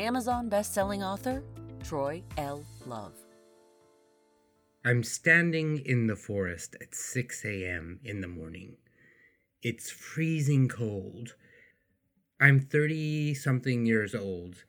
Amazon best-selling author, Troy L. Love. I'm standing in the forest at 6 a.m. in the morning. It's freezing cold. I'm 30-something years old.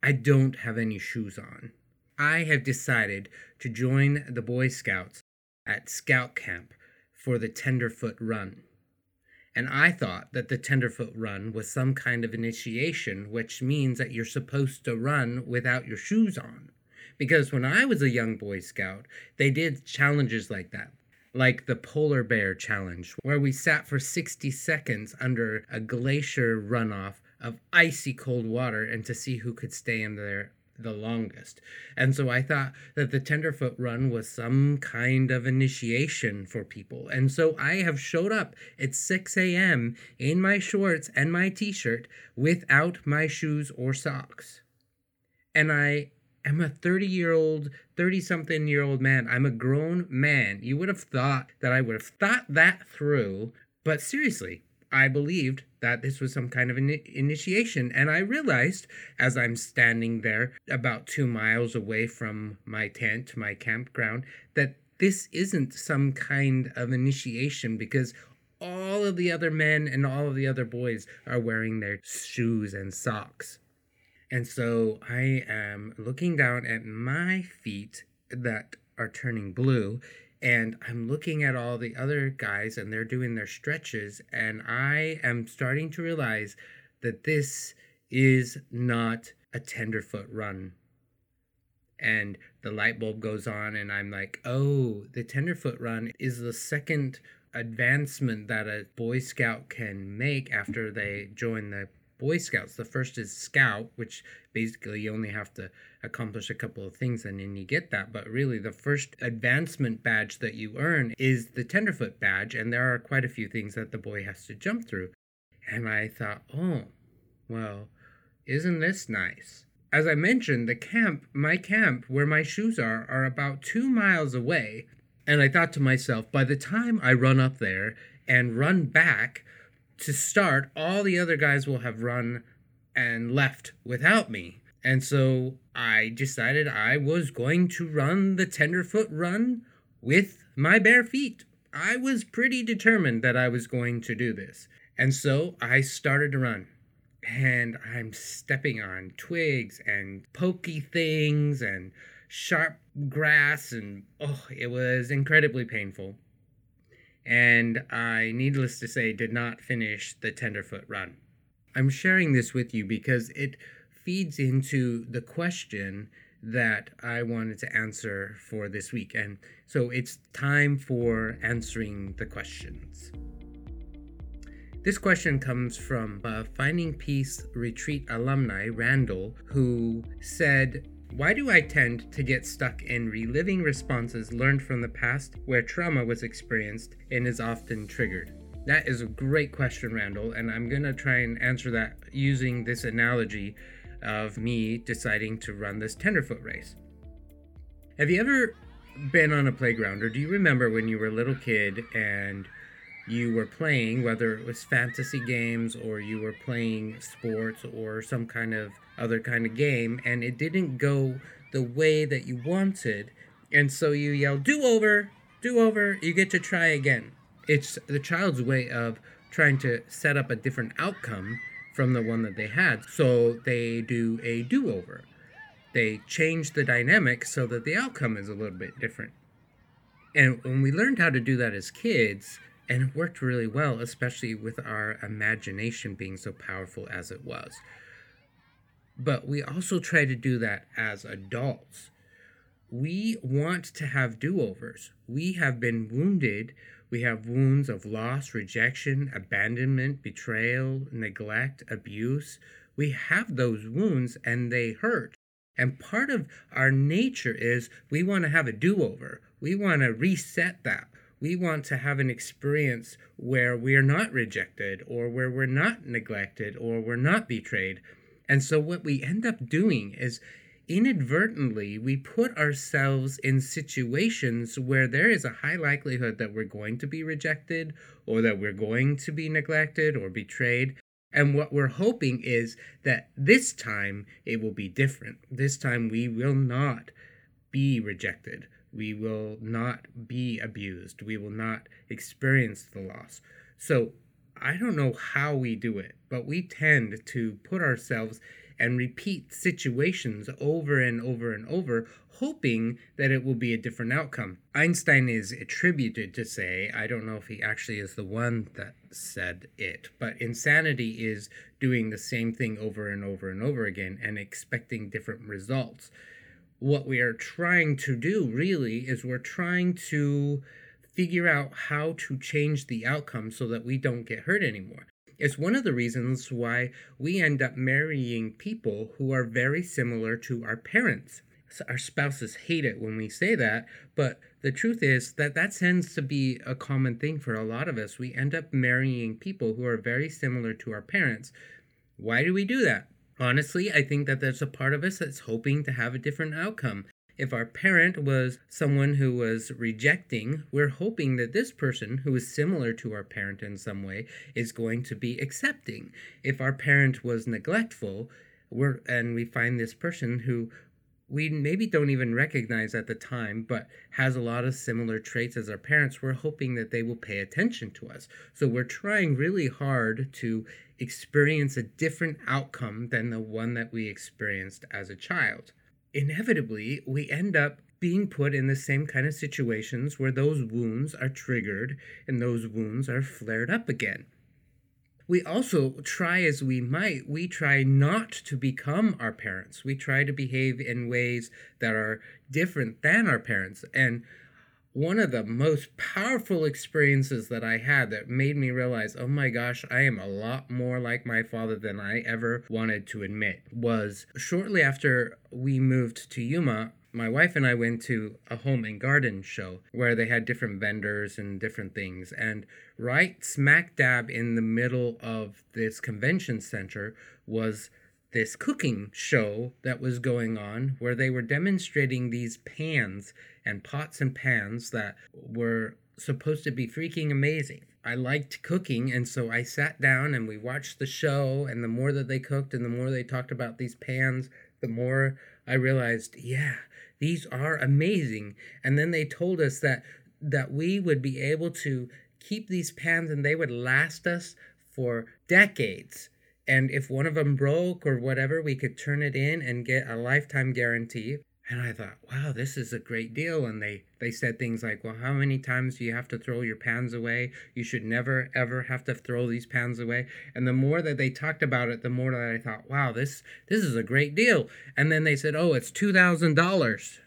I don't have any shoes on. I have decided to join the Boy Scouts at Scout Camp for the Tenderfoot Run. And I thought that the Tenderfoot Run was some kind of initiation, which means that you're supposed to run without your shoes on. Because when I was a young Boy Scout, they did challenges like that. Like the polar bear challenge, where we sat for 60 seconds under a glacier runoff of icy cold water and to see who could stay in there the longest. And so I thought that the Tenderfoot Run was some kind of initiation for people. And so I have showed up at 6 a.m. in my shorts and my t-shirt without my shoes or socks. And I'm a 30-something-year-old man. I'm a grown man. You would have thought that I would have thought that through. But seriously, I believed that this was some kind of an initiation. And I realized as I'm standing there about 2 miles away from my tent, my campground, that this isn't some kind of initiation because all of the other men and all of the other boys are wearing their shoes and socks. And so I am looking down at my feet that are turning blue, and I'm looking at all the other guys, and they're doing their stretches, and I am starting to realize that this is not a Tenderfoot Run. And the light bulb goes on, and I'm like, oh, the Tenderfoot Run is the second advancement that a Boy Scout can make after they join the Boy Scouts. The first is Scout, which basically you only have to accomplish a couple of things and then you get that. But really the first advancement badge that you earn is the Tenderfoot badge. And there are quite a few things that the boy has to jump through. And I thought, oh, well, isn't this nice? As I mentioned, my camp where my shoes are about 2 miles away. And I thought to myself, by the time I run up there and run back, to start, all the other guys will have run and left without me. And so I decided I was going to run the Tenderfoot Run with my bare feet. I was pretty determined that I was going to do this. And so I started to run. And I'm stepping on twigs and pokey things and sharp grass. And oh, it was incredibly painful. And I, needless to say, did not finish the Tenderfoot Run. I'm sharing this with you because it feeds into the question that I wanted to answer for this week. And so it's time for answering the questions. This question comes from a Finding Peace Retreat alumni, Randall, who said, why do I tend to get stuck in reliving responses learned from the past where trauma was experienced and is often triggered? That is a great question, Randall, and I'm going to try and answer that using this analogy of me deciding to run this Tenderfoot race. Have you ever been on a playground, or do you remember when you were a little kid and you were playing, whether it was fantasy games or you were playing sports or some kind of other kind of game, and it didn't go the way that you wanted, and so you yell, do over, you get to try again. It's the child's way of trying to set up a different outcome from the one that they had, so they do a do-over. They change the dynamic so that the outcome is a little bit different. And when we learned how to do that as kids, and it worked really well, especially with our imagination being so powerful as it was. But we also try to do that as adults. We want to have do-overs. We have been wounded. We have wounds of loss, rejection, abandonment, betrayal, neglect, abuse. We have those wounds and they hurt. And part of our nature is we want to have a do-over. We want to reset that. We want to have an experience where we're not rejected or where we're not neglected or we're not betrayed. And so what we end up doing is inadvertently we put ourselves in situations where there is a high likelihood that we're going to be rejected or that we're going to be neglected or betrayed. And what we're hoping is that this time it will be different. This time we will not be rejected. We will not be abused. We will not experience the loss. So I don't know how we do it, but we tend to put ourselves and repeat situations over and over and over, hoping that it will be a different outcome. Einstein is attributed to say, I don't know if he actually is the one that said it, but insanity is doing the same thing over and over and over again and expecting different results. What we are trying to do really is we're trying to figure out how to change the outcome so that we don't get hurt anymore. It's one of the reasons why we end up marrying people who are very similar to our parents. Our spouses hate it when we say that, but the truth is that that tends to be a common thing for a lot of us. We end up marrying people who are very similar to our parents. Why do we do that? Honestly, I think that there's a part of us that's hoping to have a different outcome. If our parent was someone who was rejecting, we're hoping that this person who is similar to our parent in some way is going to be accepting. If our parent was neglectful, we find this person who we maybe don't even recognize at the time, but has a lot of similar traits as our parents, we're hoping that they will pay attention to us. So we're trying really hard to experience a different outcome than the one that we experienced as a child. Inevitably, we end up being put in the same kind of situations where those wounds are triggered and those wounds are flared up again. We also try as we might, we try not to become our parents. We try to behave in ways that are different than our parents. And one of the most powerful experiences that I had that made me realize, oh my gosh, I am a lot more like my father than I ever wanted to admit, was shortly after we moved to Yuma. My wife and I went to a home and garden show where they had different vendors and different things. And right smack dab in the middle of this convention center was this cooking show that was going on where they were demonstrating these pans and pots and pans that were supposed to be freaking amazing. I liked cooking, and so I sat down and we watched the show, and the more that they cooked and the more they talked about these pans, the more I realized, yeah, these are amazing. And then they told us that we would be able to keep these pans and they would last us for decades. And if one of them broke or whatever, we could turn it in and get a lifetime guarantee. And I thought, wow, this is a great deal. And they said things like, well, how many times do you have to throw your pans away? You should never, ever have to throw these pans away. And the more that they talked about it, the more that I thought, wow, this is a great deal. And then they said, oh, it's $2,000.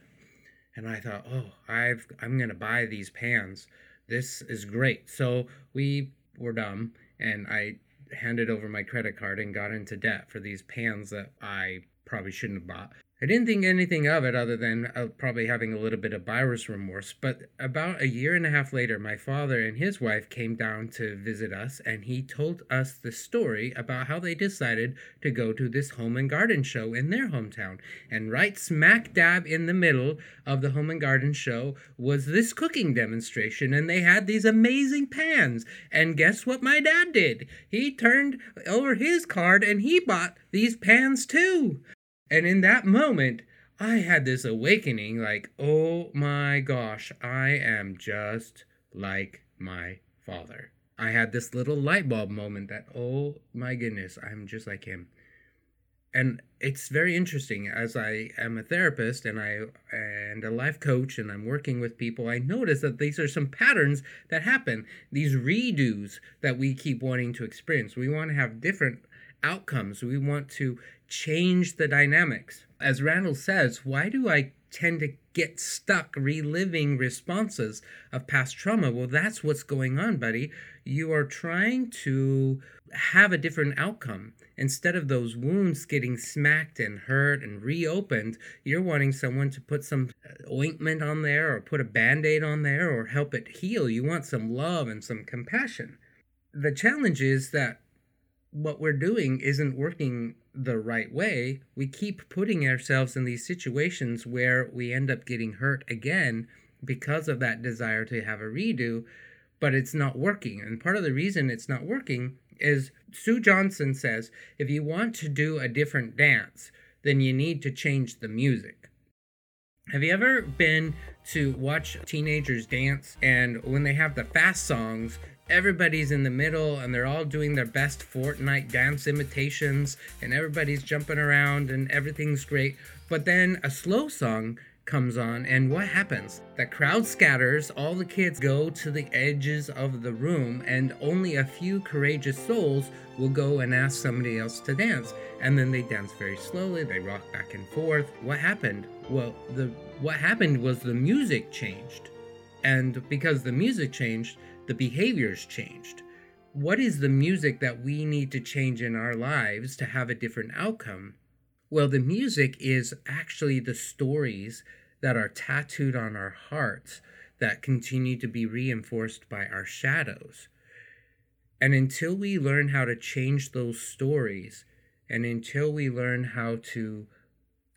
And I thought, oh, I'm going to buy these pans. This is great. So we were dumb, and I handed over my credit card and got into debt for these pans that I probably shouldn't have bought. I didn't think anything of it other than probably having a little bit of buyer's remorse. But about a year and a half later, my father and his wife came down to visit us, and he told us the story about how they decided to go to this home and garden show in their hometown. And right smack dab in the middle of the home and garden show was this cooking demonstration, and they had these amazing pans. And guess what my dad did? He turned over his card, and he bought these pans too. And in that moment, I had this awakening like, oh my gosh, I am just like my father. I had this little light bulb moment that, oh my goodness, I'm just like him. And it's very interesting, as I am a therapist and a life coach and I'm working with people, I notice that these are some patterns that happen, these redos that we keep wanting to experience. We want to have different outcomes. We want to change the dynamics. As Randall says, why do I tend to get stuck reliving responses of past trauma? Well, that's what's going on, buddy. You are trying to have a different outcome. Instead of those wounds getting smacked and hurt and reopened, you're wanting someone to put some ointment on there or put a Band-Aid on there or help it heal. You want some love and some compassion. The challenge is that what we're doing isn't working the right way. We keep putting ourselves in these situations where we end up getting hurt again because of that desire to have a redo, but it's not working. And part of the reason it's not working is Sue Johnson says, if you want to do a different dance, then you need to change the music. Have you ever been to watch teenagers dance, and when they have the fast songs, everybody's in the middle and they're all doing their best Fortnite dance imitations and everybody's jumping around and everything's great, but then a slow song comes on and what happens? The crowd scatters, all the kids go to the edges of the room, and only a few courageous souls will go and ask somebody else to dance. And then they dance very slowly, they rock back and forth. What happened? Well, what happened was the music changed. And because the music changed, the behaviors changed. What is the music that we need to change in our lives to have a different outcome? Well, the music is actually the stories that are tattooed on our hearts that continue to be reinforced by our shadows. And until we learn how to change those stories, and until we learn how to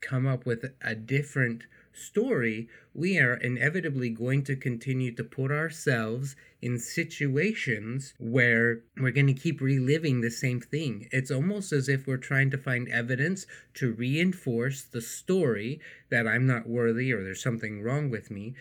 come up with a different story, we are inevitably going to continue to put ourselves in situations where we're going to keep reliving the same thing. It's almost as if we're trying to find evidence to reinforce the story that I'm not worthy or there's something wrong with me.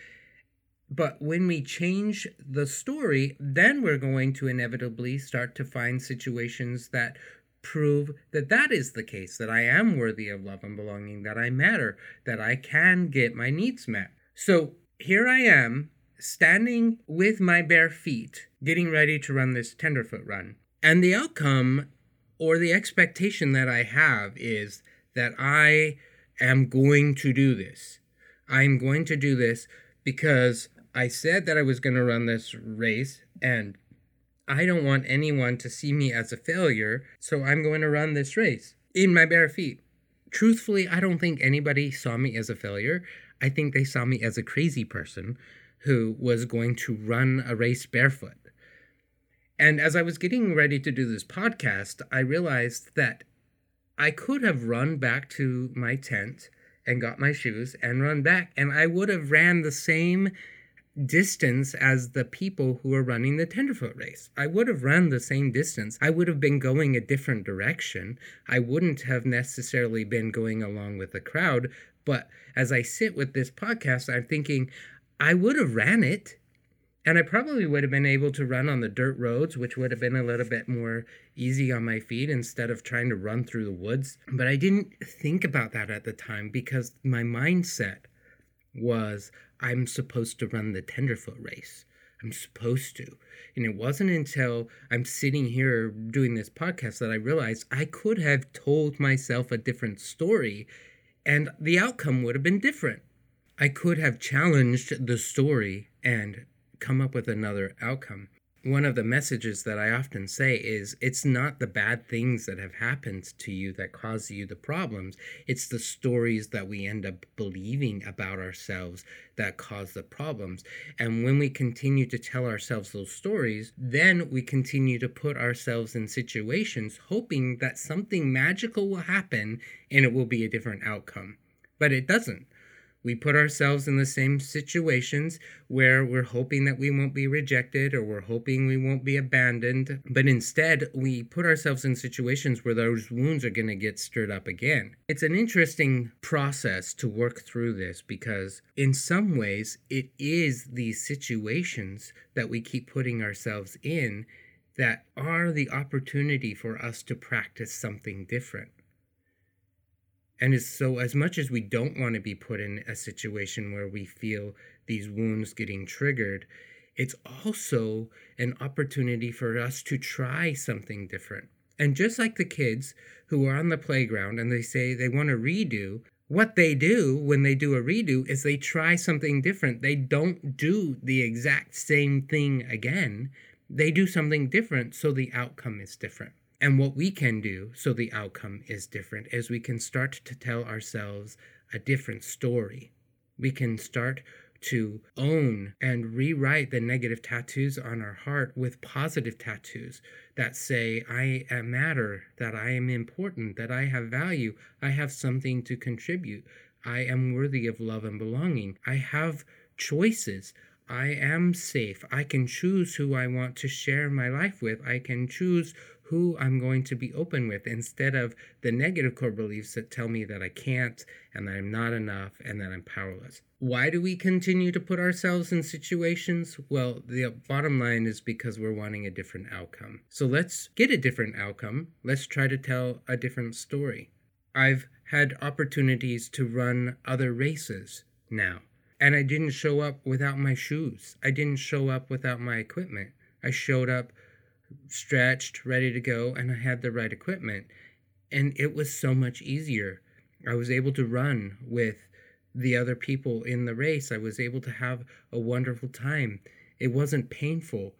But when we change the story, then we're going to inevitably start to find situations that prove that that is the case, that I am worthy of love and belonging, that I matter, that I can get my needs met. So here I am, standing with my bare feet, getting ready to run this tenderfoot run. And the outcome or the expectation that I have is that I am going to do this. I'm going to do this because I said that I was going to run this race, and I don't want anyone to see me as a failure, so I'm going to run this race in my bare feet. Truthfully, I don't think anybody saw me as a failure. I think they saw me as a crazy person who was going to run a race barefoot. And as I was getting ready to do this podcast, I realized that I could have run back to my tent and got my shoes and run back, and I would have ran the same distance as the people who are running the tenderfoot race. I would have run the same distance. I would have been going a different direction. I wouldn't have necessarily been going along with the crowd. But as I sit with this podcast, I'm thinking I would have ran it, and I probably would have been able to run on the dirt roads, which would have been a little bit more easy on my feet instead of trying to run through the woods. But I didn't think about that at the time because my mindset was I'm supposed to run the tenderfoot race. I'm supposed to. And it wasn't until I'm sitting here doing this podcast that I realized I could have told myself a different story and the outcome would have been different. I could have challenged the story and come up with another outcome. One of the messages that I often say is it's not the bad things that have happened to you that cause you the problems. It's the stories that we end up believing about ourselves that cause the problems. And when we continue to tell ourselves those stories, then we continue to put ourselves in situations hoping that something magical will happen and it will be a different outcome. But it doesn't. We put ourselves in the same situations where we're hoping that we won't be rejected or we're hoping we won't be abandoned. But instead, we put ourselves in situations where those wounds are going to get stirred up again. It's an interesting process to work through this because in some ways, it is these situations that we keep putting ourselves in that are the opportunity for us to practice something different. And so as much as we don't want to be put in a situation where we feel these wounds getting triggered, it's also an opportunity for us to try something different. And just like the kids who are on the playground and they say they want to redo, what they do when they do a redo is they try something different. They don't do the exact same thing again. They do something different, so the outcome is different. And what we can do so the outcome is different is we can start to tell ourselves a different story. We can start to own and rewrite the negative tattoos on our heart with positive tattoos that say, I matter, that I am important, that I have value, I have something to contribute, I am worthy of love and belonging, I have choices, I am safe, I can choose who I want to share my life with, I can choose who I'm going to be open with, instead of the negative core beliefs that tell me that I can't and that I'm not enough and that I'm powerless. Why do we continue to put ourselves in situations? Well, the bottom line is because we're wanting a different outcome. So let's get a different outcome. Let's try to tell a different story. I've had opportunities to run other races now, and I didn't show up without my shoes. I didn't show up without my equipment. I showed up stretched, ready to go, and I had the right equipment. And it was so much easier. I was able to run with the other people in the race. I was able to have a wonderful time. It wasn't painful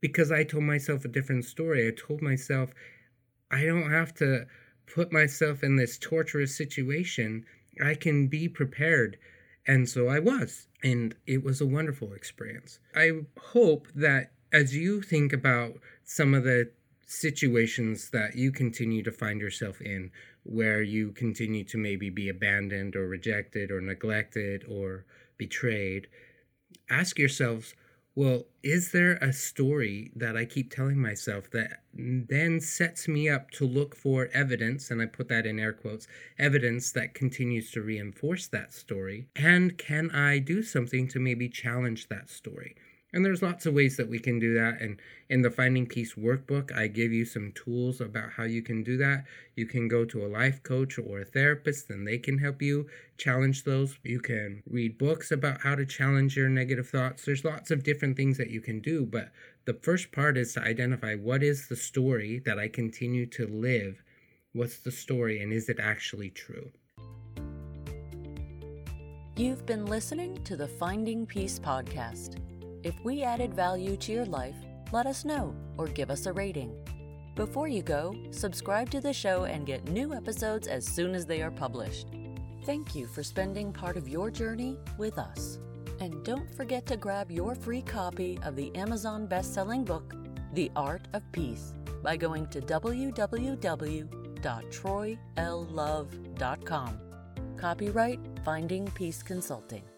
because I told myself a different story. I told myself, I don't have to put myself in this torturous situation. I can be prepared. And so I was. And it was a wonderful experience. I hope that as you think about some of the situations that you continue to find yourself in, where you continue to maybe be abandoned or rejected or neglected or betrayed, ask yourselves, well, is there a story that I keep telling myself that then sets me up to look for evidence, and I put that in air quotes, evidence that continues to reinforce that story? And can I do something to maybe challenge that story? And there's lots of ways that we can do that. And in the Finding Peace Workbook, I give you some tools about how you can do that. You can go to a life coach or a therapist, and they can help you challenge those. You can read books about how to challenge your negative thoughts. There's lots of different things that you can do. But the first part is to identify, what is the story that I continue to live? What's the story, and is it actually true? You've been listening to the Finding Peace podcast. If we added value to your life, let us know or give us a rating. Before you go, subscribe to the show and get new episodes as soon as they are published. Thank you for spending part of your journey with us. And don't forget to grab your free copy of the Amazon best-selling book, The Art of Peace, by going to www.troylove.com. Copyright Finding Peace Consulting.